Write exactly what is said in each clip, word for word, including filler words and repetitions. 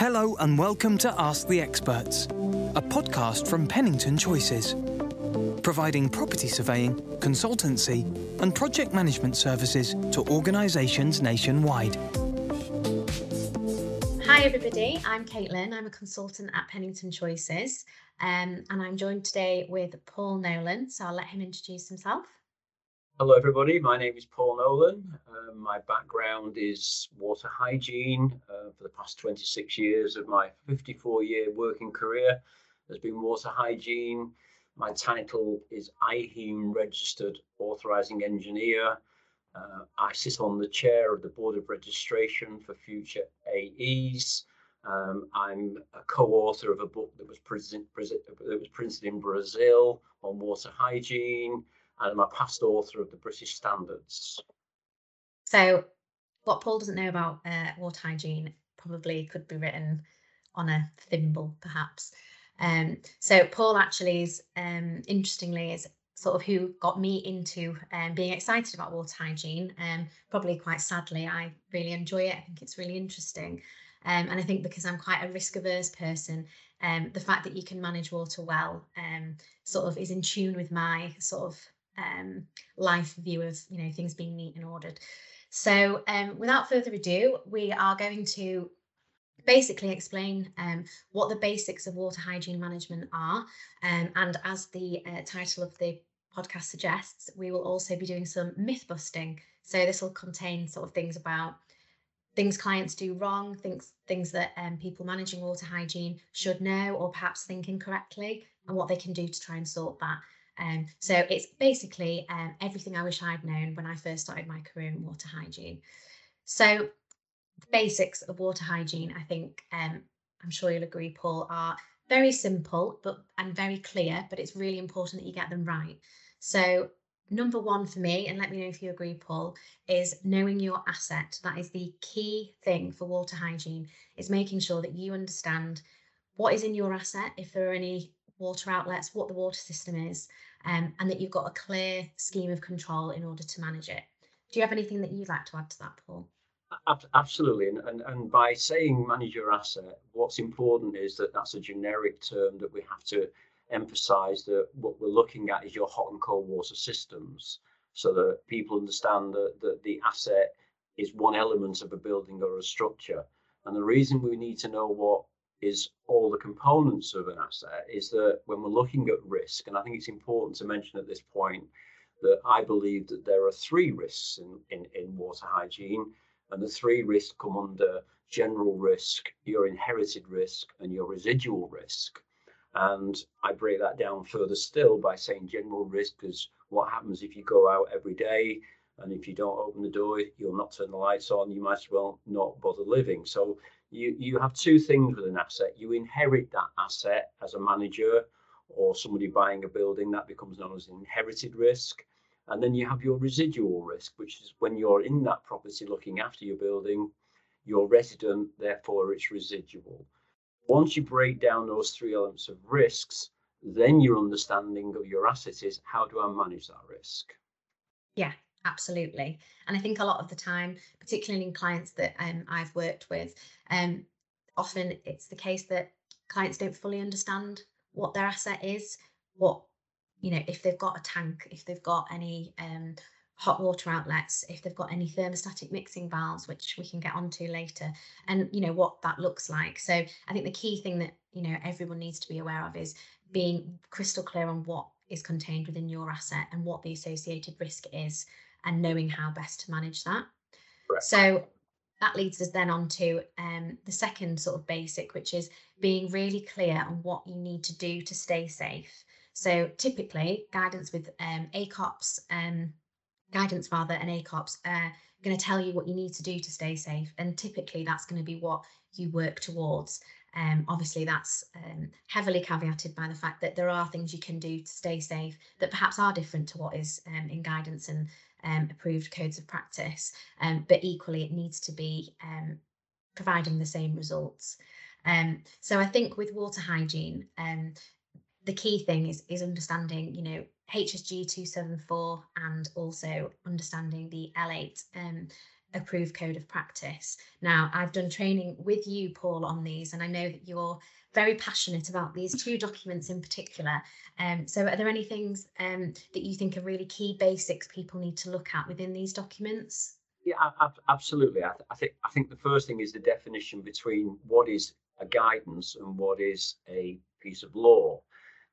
Hello and welcome to Ask the Experts, a podcast from Pennington Choices, providing property surveying, consultancy and project management services to organisations nationwide. Hi everybody, I'm Caitlin. I'm a consultant at Pennington Choices um, and I'm joined today with Paul Nolan, so I'll let him introduce himself. Hello everybody, my name is Paul Nolan. Um, my background is water hygiene. Uh, for the past twenty-six years of my fifty-four year working career has been water hygiene. My title is I HEAM Registered Authorising Engineer. Uh, I sit on the chair of the Board of Registration for Future A Es. Um, I'm a co-author of a book that was, prison, prison, that was printed in Brazil on water hygiene. And I'm a past author of the British Standards. So what Paul doesn't know about uh, water hygiene probably could be written on a thimble, perhaps. Um, so Paul actually is, um, interestingly, is sort of who got me into um, being excited about water hygiene. Um, probably quite sadly, I really enjoy it. I think it's really interesting. Um, and I think because I'm quite a risk-averse person, um, the fact that you can manage water well um, sort of is in tune with my sort of um life view of, you know, things being neat and ordered. So um without further ado, we are going to basically explain um what the basics of water hygiene management are, um, and as the uh, title of the podcast suggests, we will also be doing some myth busting. So this will contain sort of things about things clients do wrong, things things that um, people managing water hygiene should know or perhaps think incorrectly, and what they can do to try and sort that. Um, so it's basically um, everything I wish I'd known when I first started my career in water hygiene. So the basics of water hygiene, I think, um, I'm sure you'll agree, Paul, are very simple but and very clear, but it's really important that you get them right. So number one for me, and let me know if you agree, Paul, is knowing your asset. That is the key thing for water hygiene, is making sure that you understand what is in your asset, if there are any water outlets, what the water system is, um, and that you've got a clear scheme of control in order to manage it. Do you have anything that you'd like to add to that, Paul? Absolutely. And, and, and by saying manage your asset, what's important is that that's a generic term that we have to emphasize, that what we're looking at is your hot and cold water systems, so that people understand that, that the asset is one element of a building or a structure. And the reason we need to know what is all the components of an asset is that when we're looking at risk, and I think it's important to mention at this point that I believe that there are three risks in, in, in water hygiene, and the three risks come under general risk, your inherited risk and your residual risk. And I break that down further still by saying general risk is what happens if you go out every day, and if you don't open the door, you'll not turn the lights on, you might as well not bother living. So you, you have two things with an asset. You inherit that asset as a manager or somebody buying a building, that becomes known as inherited risk. And then you have your residual risk, which is when you're in that property looking after your building, you're resident, therefore it's residual. Once you break down those three elements of risks, then your understanding of your asset is, how do I manage that risk? Yeah. Absolutely. And I think a lot of the time, particularly in clients that um, I've worked with, um, often it's the case that clients don't fully understand what their asset is, what, you know, if they've got a tank, if they've got any um, hot water outlets, if they've got any thermostatic mixing valves, which we can get onto later, and, you know, what that looks like. So I think the key thing that, you know, everyone needs to be aware of is being crystal clear on what is contained within your asset and what the associated risk is, and knowing how best to manage that. Right. So that leads us then on to um, the second sort of basic, which is being really clear on what you need to do to stay safe. So typically guidance with um, ACOPs, um, guidance rather, and ACOPs are going to tell you what you need to do to stay safe. And typically that's going to be what you work towards. Um, obviously, that's um, heavily caveated by the fact that there are things you can do to stay safe that perhaps are different to what is um, in guidance and um, approved codes of practice. Um, but equally, it needs to be um, providing the same results. Um, so I think with water hygiene, um, the key thing is, is understanding, you know, H S G two seventy-four, and also understanding the L eight um, approved code of practice. Now, I've done training with you, Paul, on these, and I know that you're very passionate about these two documents in particular. Um, so are there any things um, that you think are really key basics people need to look at within these documents? Yeah, absolutely. I, th I think I think the first thing is the definition between what is a guidance and what is a piece of law.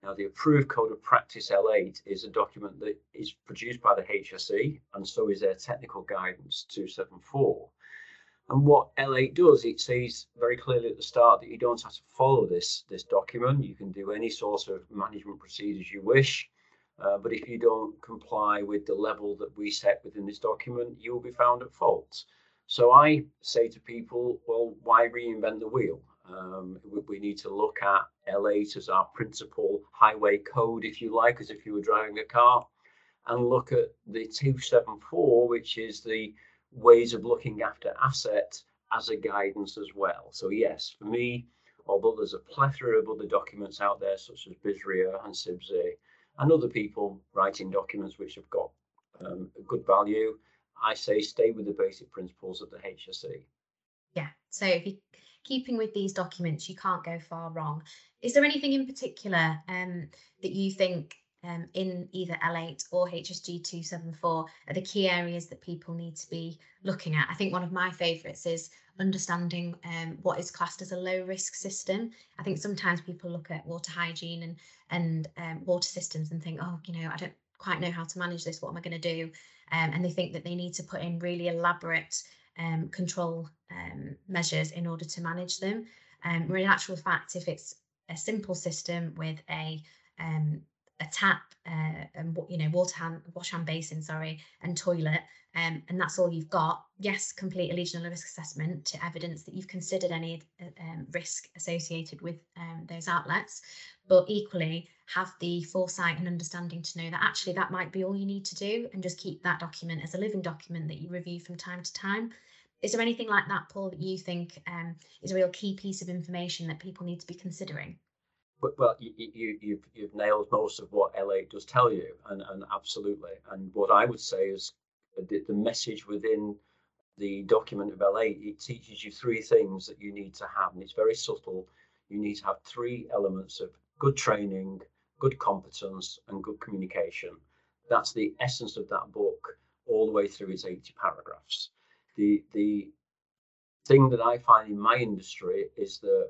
Now, the approved code of practice L eight is a document that is produced by the H S E, and so is their technical guidance two seven four. And what L eight does, it says very clearly at the start that you don't have to follow this this document. You can do any sort of management procedures you wish. Uh, but if you don't comply with the level that we set within this document, you will be found at fault. So I say to people, well, why reinvent the wheel? Um, we need to look at L eight as our principal highway code, if you like, as if you were driving a car, and look at the two seven four, which is the ways of looking after assets, as a guidance as well. So yes, for me, although there's a plethora of other documents out there, such as Bisria and Sibzee, and other people writing documents which have got um, good value, I say stay with the basic principles of the H S E. Yeah, so if you're keeping with these documents, you can't go far wrong. Is there anything in particular um, that you think um, in either L eight or H S G two seven four are the key areas that people need to be looking at? I think one of my favourites is understanding um, what is classed as a low risk system. I think sometimes people look at water hygiene and and um, water systems and think, oh, you know, I don't quite know how to manage this. What am I going to do? Um, and they think that they need to put in really elaborate um, control um, measures in order to manage them. Um, where in actual fact, if it's a simple system with a um, a tap uh, and you know water hand, wash hand basin, sorry, and toilet, um, and that's all you've got. Yes, complete a Legionella risk assessment to evidence that you've considered any uh, um, risk associated with um, those outlets, but equally have the foresight and understanding to know that actually that might be all you need to do, and just keep that document as a living document that you review from time to time. Is there anything like that, Paul, that you think um, is a real key piece of information that people need to be considering? Well, you, you, you've, you've nailed most of what L eight does tell you, and, and absolutely. And what I would say is the, the message within the document of L eight, it teaches you three things that you need to have, and it's very subtle. You need to have three elements of good training, good competence, and good communication. That's the essence of that book all the way through its eighty paragraphs. The, the thing that I find in my industry is that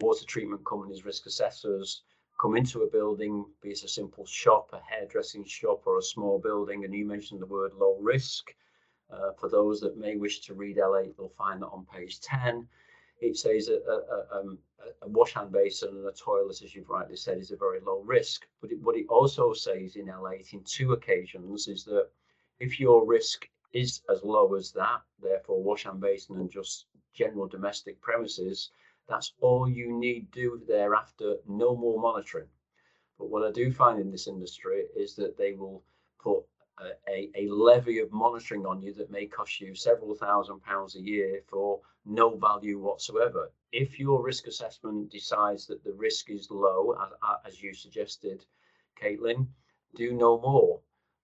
water treatment companies, risk assessors come into a building, be it a simple shop, a hairdressing shop, or a small building, and you mentioned the word low risk. Uh, for those that may wish to read L eight, they'll find that on page ten. It says a, a, a, a wash hand basin and a toilet, as you've rightly said, is a very low risk. But it, what it also says in L eight in two occasions is that if your risk is as low as that, therefore wash hand basin and just general domestic premises, that's all you need do thereafter, no more monitoring. But what I do find in this industry is that they will put a, a, a levy of monitoring on you that may cost you several thousand pounds a year for no value whatsoever. If your risk assessment decides that the risk is low, as, as you suggested, Caitlin, do no more.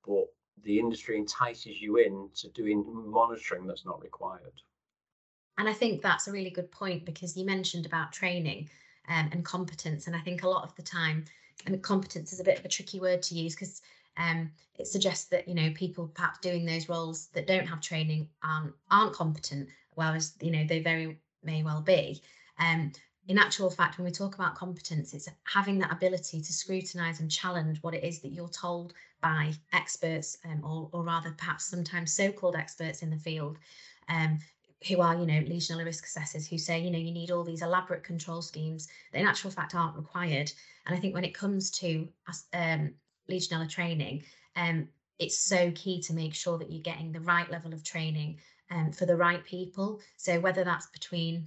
But the industry entices you in to doing monitoring that's not required. And I think that's a really good point, because you mentioned about training um, and competence. And I think a lot of the time, I mean, competence is a bit of a tricky word to use, because um, it suggests that, you know, people perhaps doing those roles that don't have training aren't, aren't competent, whereas, you know, they very may well be. Um, in actual fact, when we talk about competence, it's having that ability to scrutinise and challenge what it is that you're told by experts um, or, or rather perhaps sometimes so-called experts in the field. Um, who are, you know, Legionella risk assessors who say, you know, you need all these elaborate control schemes that in actual fact aren't required. And I think when it comes to um, Legionella training, um, it's so key to make sure that you're getting the right level of training um, for the right people. So whether that's between,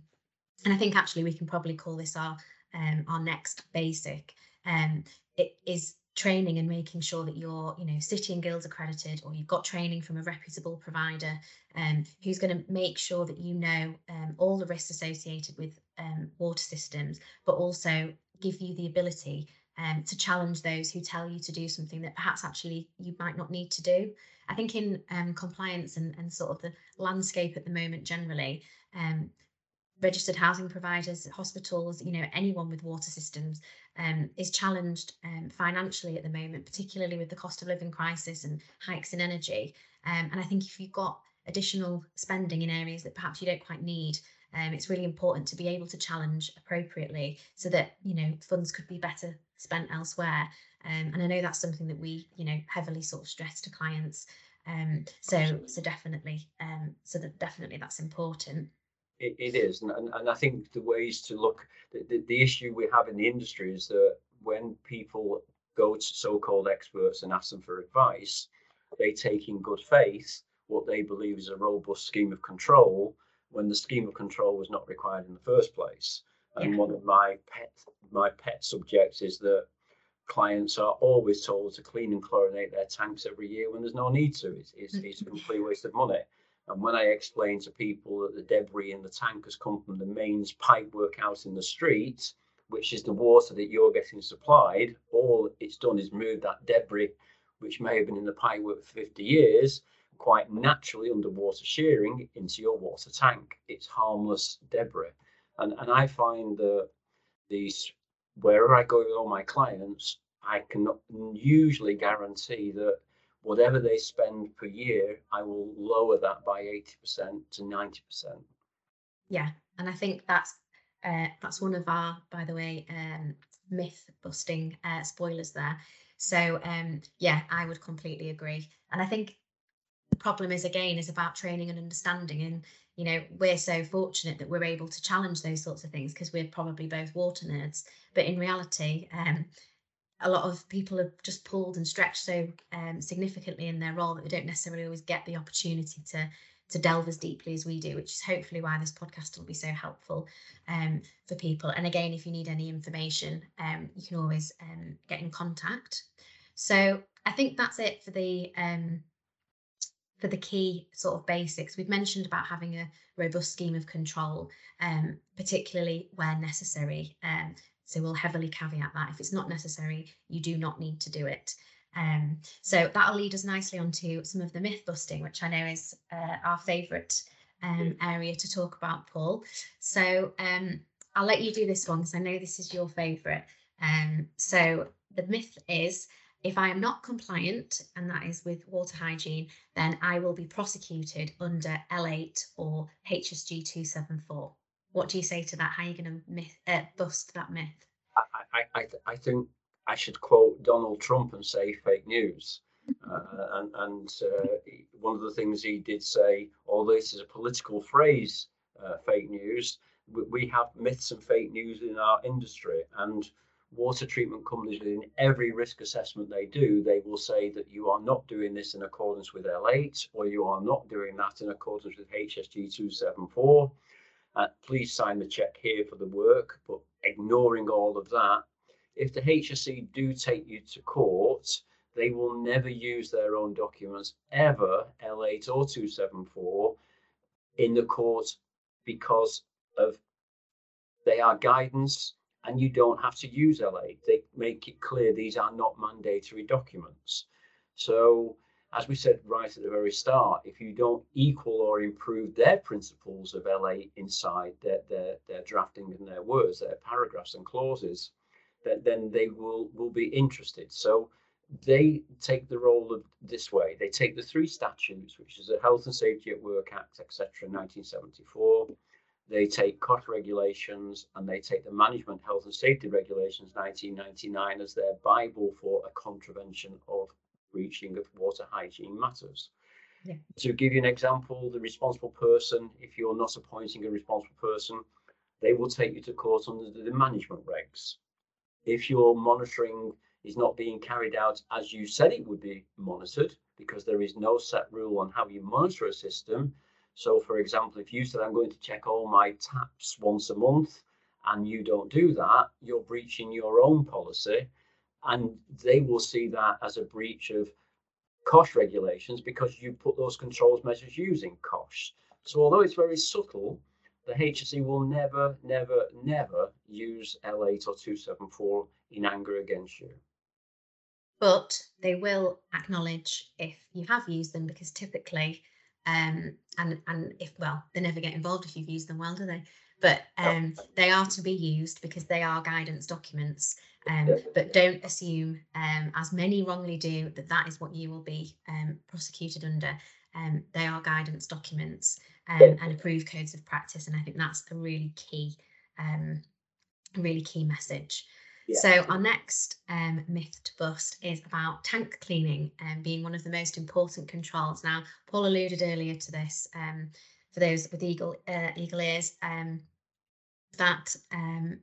and I think actually we can probably call this our, um, our next basic, um, it is training and making sure that you're, you know, City and Guilds accredited, or you've got training from a reputable provider um, who's going to make sure that you know um, all the risks associated with um, water systems, but also give you the ability um, to challenge those who tell you to do something that perhaps actually you might not need to do. I think in um, compliance and, and sort of the landscape at the moment generally, um, registered housing providers, hospitals, you know, anyone with water systems um, is challenged um, financially at the moment, particularly with the cost of living crisis and hikes in energy. Um, and I think if you've got additional spending in areas that perhaps you don't quite need, um, it's really important to be able to challenge appropriately so that, you know, funds could be better spent elsewhere. Um, and I know that's something that we, you know, heavily sort of stress to clients. Um, so, so definitely, um, so that definitely that's important. It, it is, and, and, and I think the ways to look, the, the, the issue we have in the industry is that when people go to so-called experts and ask them for advice, they take in good faith what they believe is a robust scheme of control when the scheme of control was not required in the first place. And yeah. One of my pet, my pet subjects is that clients are always told to clean and chlorinate their tanks every year when there's no need to. It's, it's, it's a complete waste of money. And when I explain to people that the debris in the tank has come from the mains pipe work out in the street, which is the water that you're getting supplied, all it's done is move that debris, which may have been in the pipe work for fifty years, quite naturally underwater shearing into your water tank. It's harmless debris. And, and I find that these, wherever I go with all my clients, I can usually guarantee that whatever they spend per year, I will lower that by eighty percent to ninety percent. Yeah, and I think that's uh, that's one of our, by the way, um, myth-busting uh, spoilers there. So um, yeah, I would completely agree. And I think the problem is, again, is about training and understanding. And, you know, we're so fortunate that we're able to challenge those sorts of things because we're probably both water nerds. But in reality, um, a lot of people are just pulled and stretched so um, significantly in their role that they don't necessarily always get the opportunity to to delve as deeply as we do, which is hopefully why this podcast will be so helpful um, for people. And again, if you need any information, um, you can always um, get in contact. So I think that's it for the um, for the key sort of basics. We've mentioned about having a robust scheme of control, um, particularly where necessary. Um, So we'll heavily caveat that if it's not necessary, you do not need to do it. Um, so that'll lead us nicely onto some of the myth busting, which I know is uh, our favourite um, area to talk about, Paul. So um, I'll let you do this one because I know this is your favourite. Um, so the myth is, if I am not compliant, and that is with water hygiene, then I will be prosecuted under L eight or H S G two seventy-four. What do you say to that? How are you going to myth, uh, bust that myth? I, I, I, th- I think I should quote Donald Trump and say fake news. Uh, and and uh, one of the things he did say, although this is a political phrase, uh, fake news, we, we have myths and fake news in our industry. And water treatment companies, in every risk assessment they do, they will say that you are not doing this in accordance with L eight, or you are not doing that in accordance with H S G two seventy-four. Uh, please sign the check here for the work, but ignoring all of that, if the H S E do take you to court, they will never use their own documents ever, L eight or two seventy-four, in the court because of they are guidance and you don't have to use L eight. They make it clear these are not mandatory documents. So, as we said right at the very start, if you don't equal or improve their principles of L eight inside their, their, their drafting and their words, their paragraphs and clauses, that then they will, will be interested. So they take the role of this way. They take the three statutes, which is the Health and Safety at Work Act, et cetera, nineteen seventy-four. They take COSH regulations and they take the Management Health and Safety Regulations, nineteen ninety-nine, as their Bible for a contravention of breaching of water hygiene matters. Yeah. To give you an example, the responsible person, if you're not appointing a responsible person, they will take you to court under the management regs. If your monitoring is not being carried out as you said it would be monitored, because there is no set rule on how you monitor a system. So, for example, if you said, I'm going to check all my taps once a month, and you don't do that, you're breaching your own policy. And they will see that as a breach of COSH regulations because you put those controls measures using COSH. So although it's very subtle, the H S E will never, never, never use L eight or two seventy-four in anger against you. but they will acknowledge if you have used them, because typically, um, and and if, well, they never get involved if you've used them well, do they? But um, no. They are to be used because they are guidance documents. Um, but don't assume, um, as many wrongly do, that that is what you will be um, prosecuted under. Um, they are guidance documents um, and approved codes of practice. And I think that's a really key, um, really key message. Yeah. So our next um, myth to bust is about tank cleaning um, being one of the most important controls. Now, Paul alluded earlier to this, um, for those with eagle, uh, eagle ears, um, that um,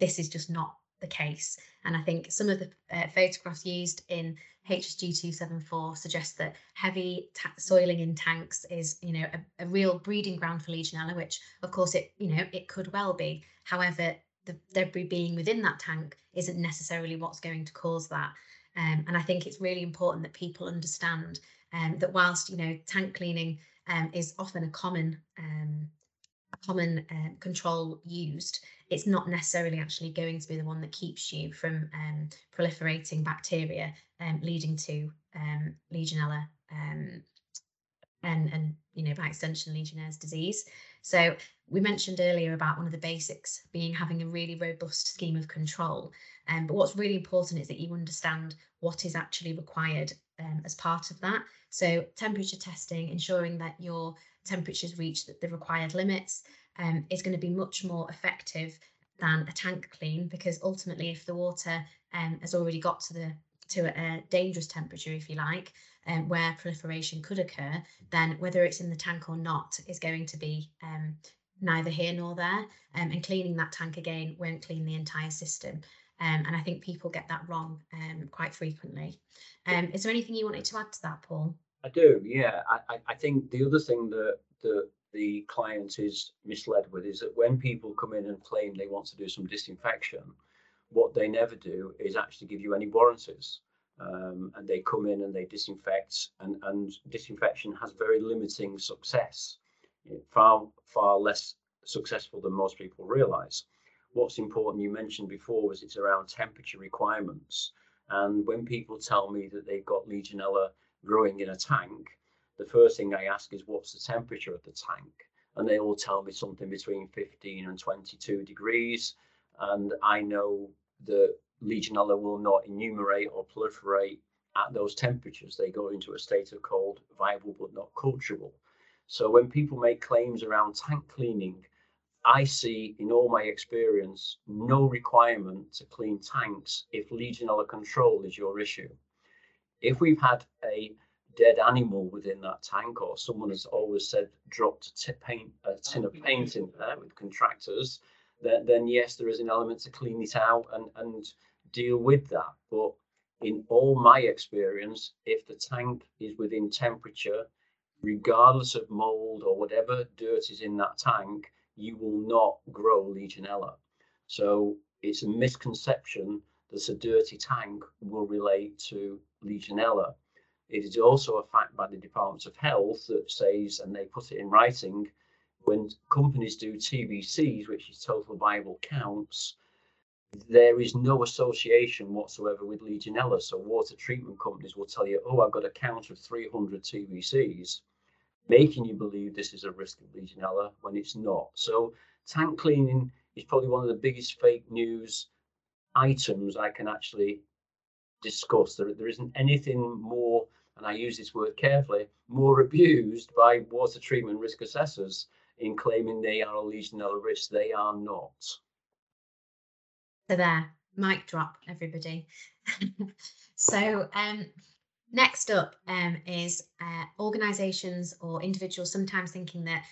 this is just not the case. And I think some of the uh, photographs used in H S G two seventy-four suggest that heavy ta soiling in tanks is, you know, a, a real breeding ground for Legionella, which of course it, you know, it could well be. However, the debris being within that tank isn't necessarily what's going to cause that. Um, and I think it's really important that people understand um, that whilst, you know, tank cleaning um, is often a common um, a common uh, control used, it's not necessarily actually going to be the one that keeps you from um, proliferating bacteria, um, leading to um, Legionella um, and, and, you know, by extension, Legionnaire's disease. So we mentioned earlier about one of the basics being having a really robust scheme of control. Um, but what's really important is that you understand what is actually required um, as part of that. So temperature testing, ensuring that your temperatures reach the, the required limits, Um, is going to be much more effective than a tank clean, because ultimately if the water um, has already got to the to a dangerous temperature, if you like, um, where proliferation could occur, then whether it's in the tank or not is going to be um, neither here nor there, um, and cleaning that tank again won't clean the entire system. Um, and I think people get that wrong um, quite frequently. Um, is there anything you wanted to add to that, Paul? I do, yeah. I, I think the other thing that the the client is misled with is that when people come in and claim they want to do some disinfection, what they never do is actually give you any warranties, um, and they come in and they disinfect, and, and disinfection has very limiting success, far, far less successful than most people realize. What's important, you mentioned before, was it's around temperature requirements. And when people tell me that they've got Legionella growing in a tank, the first thing I ask is, what's the temperature of the tank? And they all tell me something between fifteen and twenty-two degrees. And I know that Legionella will not enumerate or proliferate at those temperatures. They go into a state of cold, viable but not culturable. So when people make claims around tank cleaning, I see in all my experience no requirement to clean tanks if Legionella control is your issue. If we've had a dead animal within that tank, or someone has always said dropped a, paint, a tin of paint in there with contractors, then, then yes, there is an element to clean it out and, and deal with that. But in all my experience, if the tank is within temperature, regardless of mold or whatever dirt is in that tank, you will not grow Legionella. So it's a misconception that a dirty tank will relate to Legionella. It is also a fact by the Department of Health that says, and they put it in writing, when companies do T V Cs, which is total viable counts, there is no association whatsoever with Legionella. So water treatment companies will tell you, oh, I've got a count of three hundred T V Cs, making you believe this is a risk of Legionella when it's not. So tank cleaning is probably one of the biggest fake news items I can actually discuss. There, there isn't anything more, and I use this word carefully, more abused by water treatment risk assessors in claiming they are a Legionella risk. They are not. So there, mic drop, everybody. So um, next up um, is uh, organisations or individuals sometimes thinking that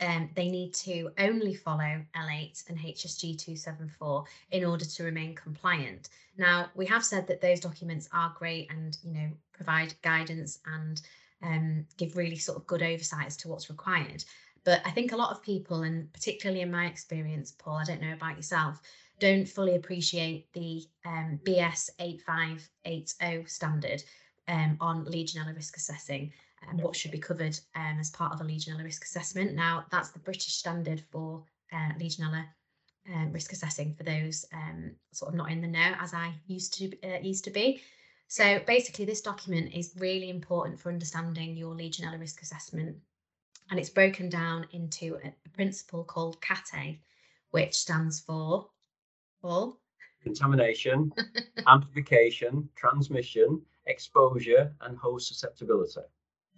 Um, they need to only follow L eight and H S G two seventy-four in order to remain compliant. Now, we have said that those documents are great and, you know, provide guidance and um, give really sort of good oversight as to what's required. But I think a lot of people, and particularly in my experience, Paul, I don't know about yourself, don't fully appreciate the um, B S eight five eight zero standard um, on Legionella risk assessing and what should be covered um, as part of a Legionella risk assessment. Now, that's the British standard for uh, Legionella um, risk assessing, for those um, sort of not in the know, as I used to uh, used to be. So basically, this document is really important for understanding your Legionella risk assessment, and it's broken down into a principle called CATE, which stands for, Paul? Contamination, amplification, transmission, exposure, and host susceptibility.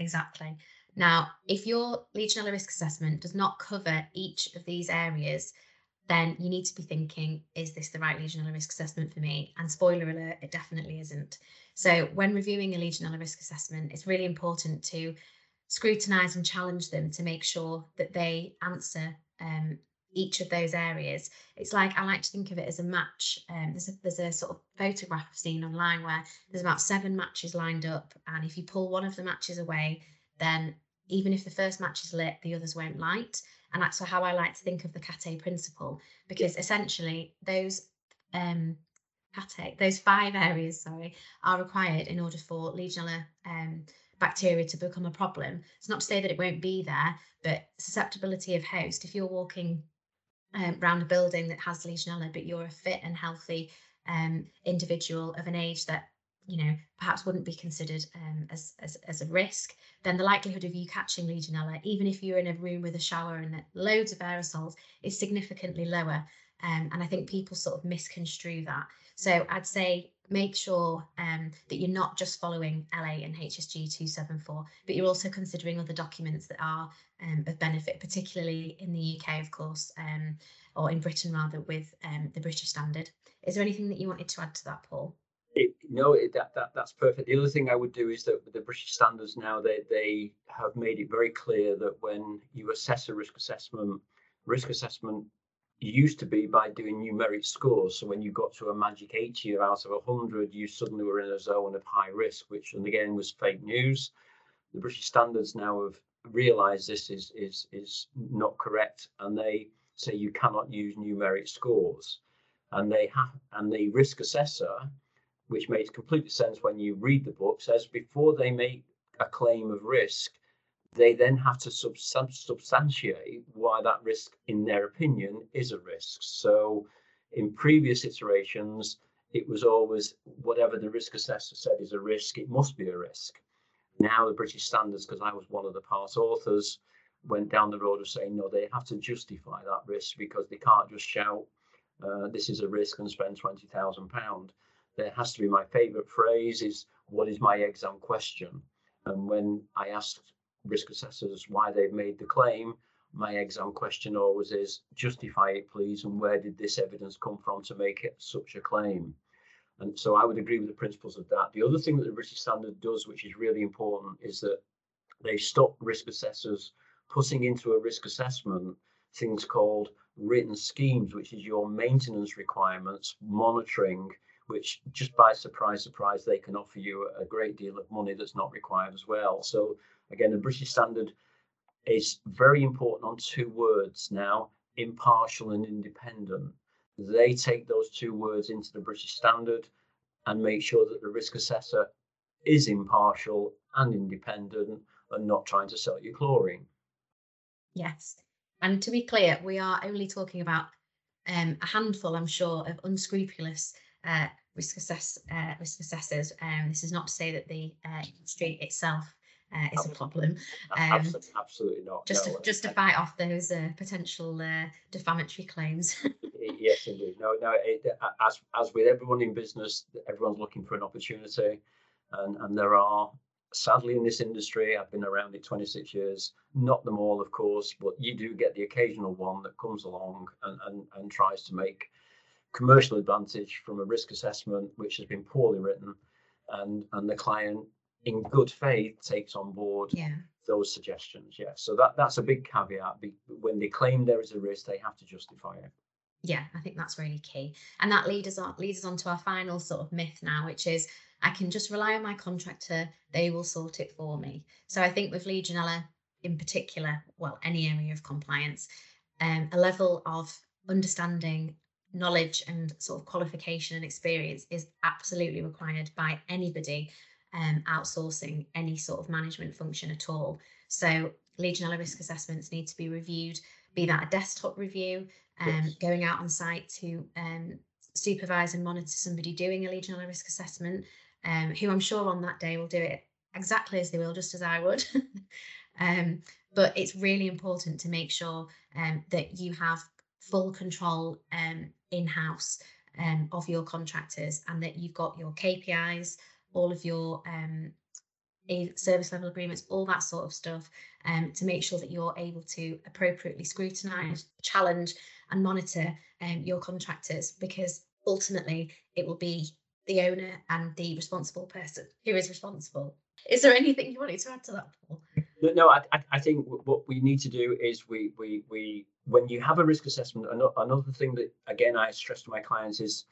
Exactly. Now, if your Legionella risk assessment does not cover each of these areas, then you need to be thinking, is this the right Legionella risk assessment for me? And spoiler alert, it definitely isn't. So when reviewing a Legionella risk assessment, it's really important to scrutinise and challenge them to make sure that they answer um, each of those areas. It's like, I like to think of it as a match. Um, there's, a, there's a sort of photograph I've seen online where there's about seven matches lined up. And if you pull one of the matches away, then even if the first match is lit, the others won't light. And that's how I like to think of the CATE principle, because essentially those um, CATE, those five areas, sorry, are required in order for Legionella um, bacteria to become a problem. It's not to say that it won't be there, but susceptibility of host, if you're walking um, around a building that has Legionella, but you're a fit and healthy um, individual of an age that, you know, perhaps wouldn't be considered um, as, as, as a risk, then the likelihood of you catching Legionella, even if you're in a room with a shower and loads of aerosols, is significantly lower. Um, and I think people sort of misconstrue that. So I'd say make sure um, that you're not just following L eight and H S G two seventy-four, but you're also considering other documents that are um, of benefit, particularly in the U K, of course, um, or in Britain rather, with um, the British standard. Is there anything that you wanted to add to that, Paul? It, no, it, that, that that's perfect. The other thing I would do is that with the British standards now, they, they have made it very clear that when you assess a risk assessment, risk assessment used to be by doing numeric scores. So when you got to a magic eighty out of one hundred, you suddenly were in a zone of high risk, which and again was fake news. The British standards now have realised this is, is, is not correct, and they say you cannot use numeric scores. And they have, and the risk assessor, which makes complete sense when you read the book, says before they make a claim of risk, they then have to substantiate why that risk, in their opinion, is a risk. So in previous iterations, it was always whatever the risk assessor said is a risk, it must be a risk. Now the British standards, because I was one of the part authors, went down the road of saying, no, they have to justify that risk, because they can't just shout, uh, this is a risk and spend twenty thousand pounds. There has to be, my favourite phrase is, what is my exam question? And when I asked risk assessors why they've made the claim, my exam question always is, justify it please, and where did this evidence come from to make it such a claim? And so I would agree with the principles of that. The other thing that the British standard does, which is really important, is that they stop risk assessors putting into a risk assessment things called written schemes, which is your maintenance requirements, monitoring, which just by surprise, surprise, they can offer you a great deal of money that's not required as well. So again, the British standard is very important on two words now, impartial and independent. They take those two words into the British standard and make sure that the risk assessor is impartial and independent and not trying to sell you chlorine. Yes. And to be clear, we are only talking about um, a handful, I'm sure, of unscrupulous Uh, risk assess uh, risk assessors. Um, this is not to say that the uh, industry itself uh, is absolutely a problem. Um, absolutely, absolutely not. Just no. to, just to fight off those uh, potential uh, defamatory claims. Yes, indeed. No, no. It, as as with everyone in business, everyone's looking for an opportunity, and and there are, sadly, in this industry, I've been around it twenty-six years. Not them all, of course, but you do get the occasional one that comes along and and, and tries to make commercial advantage from a risk assessment which has been poorly written, and and the client in good faith takes on board yeah. those suggestions. Yeah, so that that's a big caveat. When they claim there is a risk, they have to justify it. Yeah, I think that's really key, and that leads us on leads us on to our final sort of myth now, which is, I can just rely on my contractor, they will sort it for me. So I think with Legionella in particular, well, any area of compliance, um, a level of understanding, knowledge and sort of qualification and experience is absolutely required by anybody um, outsourcing any sort of management function at all. So Legionella risk assessments need to be reviewed, be that a desktop review, um, yes. going out on site to um, supervise and monitor somebody doing a Legionella risk assessment, um, who I'm sure on that day will do it exactly as they will, just as I would. um, but it's really important to make sure um, that you have full control um, in-house um, of your contractors, and that you've got your K P Is, all of your um, service level agreements, all that sort of stuff, um, to make sure that you're able to appropriately scrutinise, challenge and monitor um, your contractors, because ultimately it will be the owner and the responsible person who is responsible. Is there anything you wanted to add to that, Paul? No, I, I think what we need to do is we, we, we, when you have a risk assessment, another thing that, again, I stress to my clients is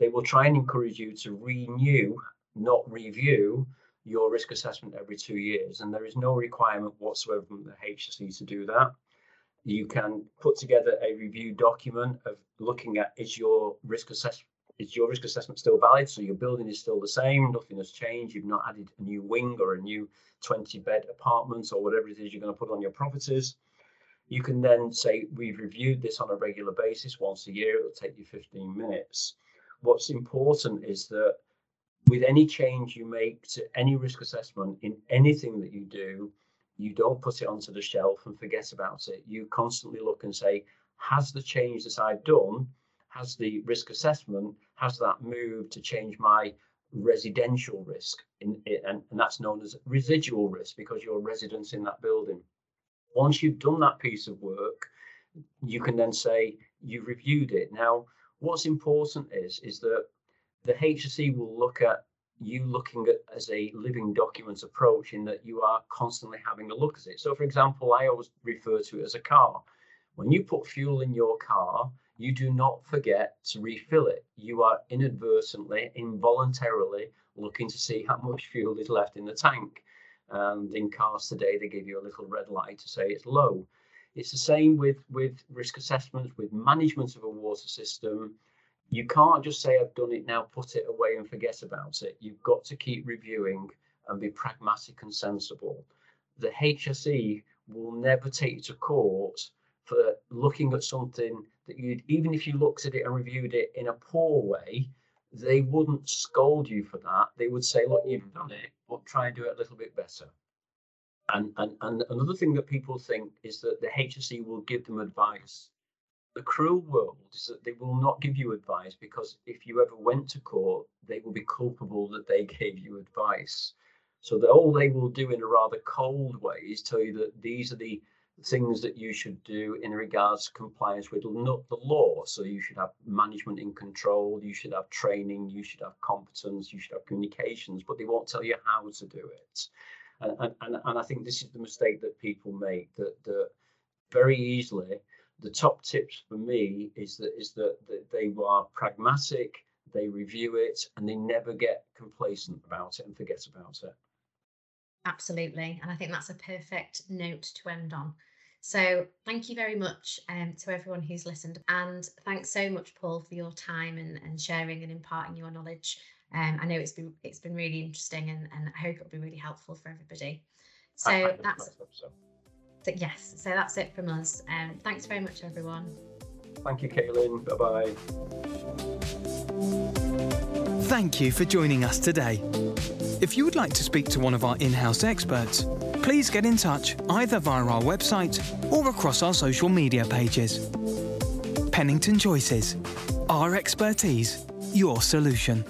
they will try and encourage you to renew, not review, your risk assessment every two years. And there is no requirement whatsoever from the H S E to do that. You can put together a review document of looking at, is your risk assessment, is your risk assessment still valid? So your building is still the same, nothing has changed, you've not added a new wing or a new twenty bed apartments or whatever it is you're going to put on your properties. You can then say, we've reviewed this on a regular basis once a year, it'll take you fifteen minutes. What's important is that with any change you make to any risk assessment in anything that you do, you don't put it onto the shelf and forget about it. You constantly look and say, has the change that I've done, has the risk assessment, has that moved to change my residential risk? In, in, and, and that's known as residual risk, because you're a resident in that building. Once you've done that piece of work, you can then say you've reviewed it. Now, what's important is, is that the H S E will look at you looking at as a living document approach, in that you are constantly having a look at it. So, for example, I always refer to it as a car. When you put fuel in your car, you do not forget to refill it. You are inadvertently, involuntarily looking to see how much fuel is left in the tank. And in cars today, they give you a little red light to say it's low. It's the same with, with risk assessments, with management of a water system. You can't just say, I've done it now, put it away and forget about it. You've got to keep reviewing and be pragmatic and sensible. The H S E will never take you to court for looking at something that you'd, even if you looked at it and reviewed it in a poor way, they wouldn't scold you for that. They would say, look, you've done it, but try and do it a little bit better. And, and, and another thing that people think is that the H S E will give them advice. The cruel world is that they will not give you advice, because if you ever went to court, they will be culpable that they gave you advice. So that all they will do in a rather cold way is tell you that these are the things that you should do in regards to compliance with not the law. So you should have management in control, you should have training, you should have competence, you should have communications, but they won't tell you how to do it. And, and, and, and I think this is the mistake that people make, that, that very easily. The top tips for me is that is that, that they are pragmatic, they review it, and they never get complacent about it and forget about it. Absolutely, and I think that's a perfect note to end on. So thank you very much um, to everyone who's listened, and thanks so much, Paul, for your time and, and sharing and imparting your knowledge. Um, I know it's been it's been really interesting, and, and I hope it'll be really helpful for everybody. So I, I that's. So yes, so that's it from us. Um, thanks very much, everyone. Thank you, Caitlin. Bye-bye. Thank you for joining us today. If you would like to speak to one of our in-house experts, please get in touch either via our website or across our social media pages. Pennington Choices. Our expertise, your solution.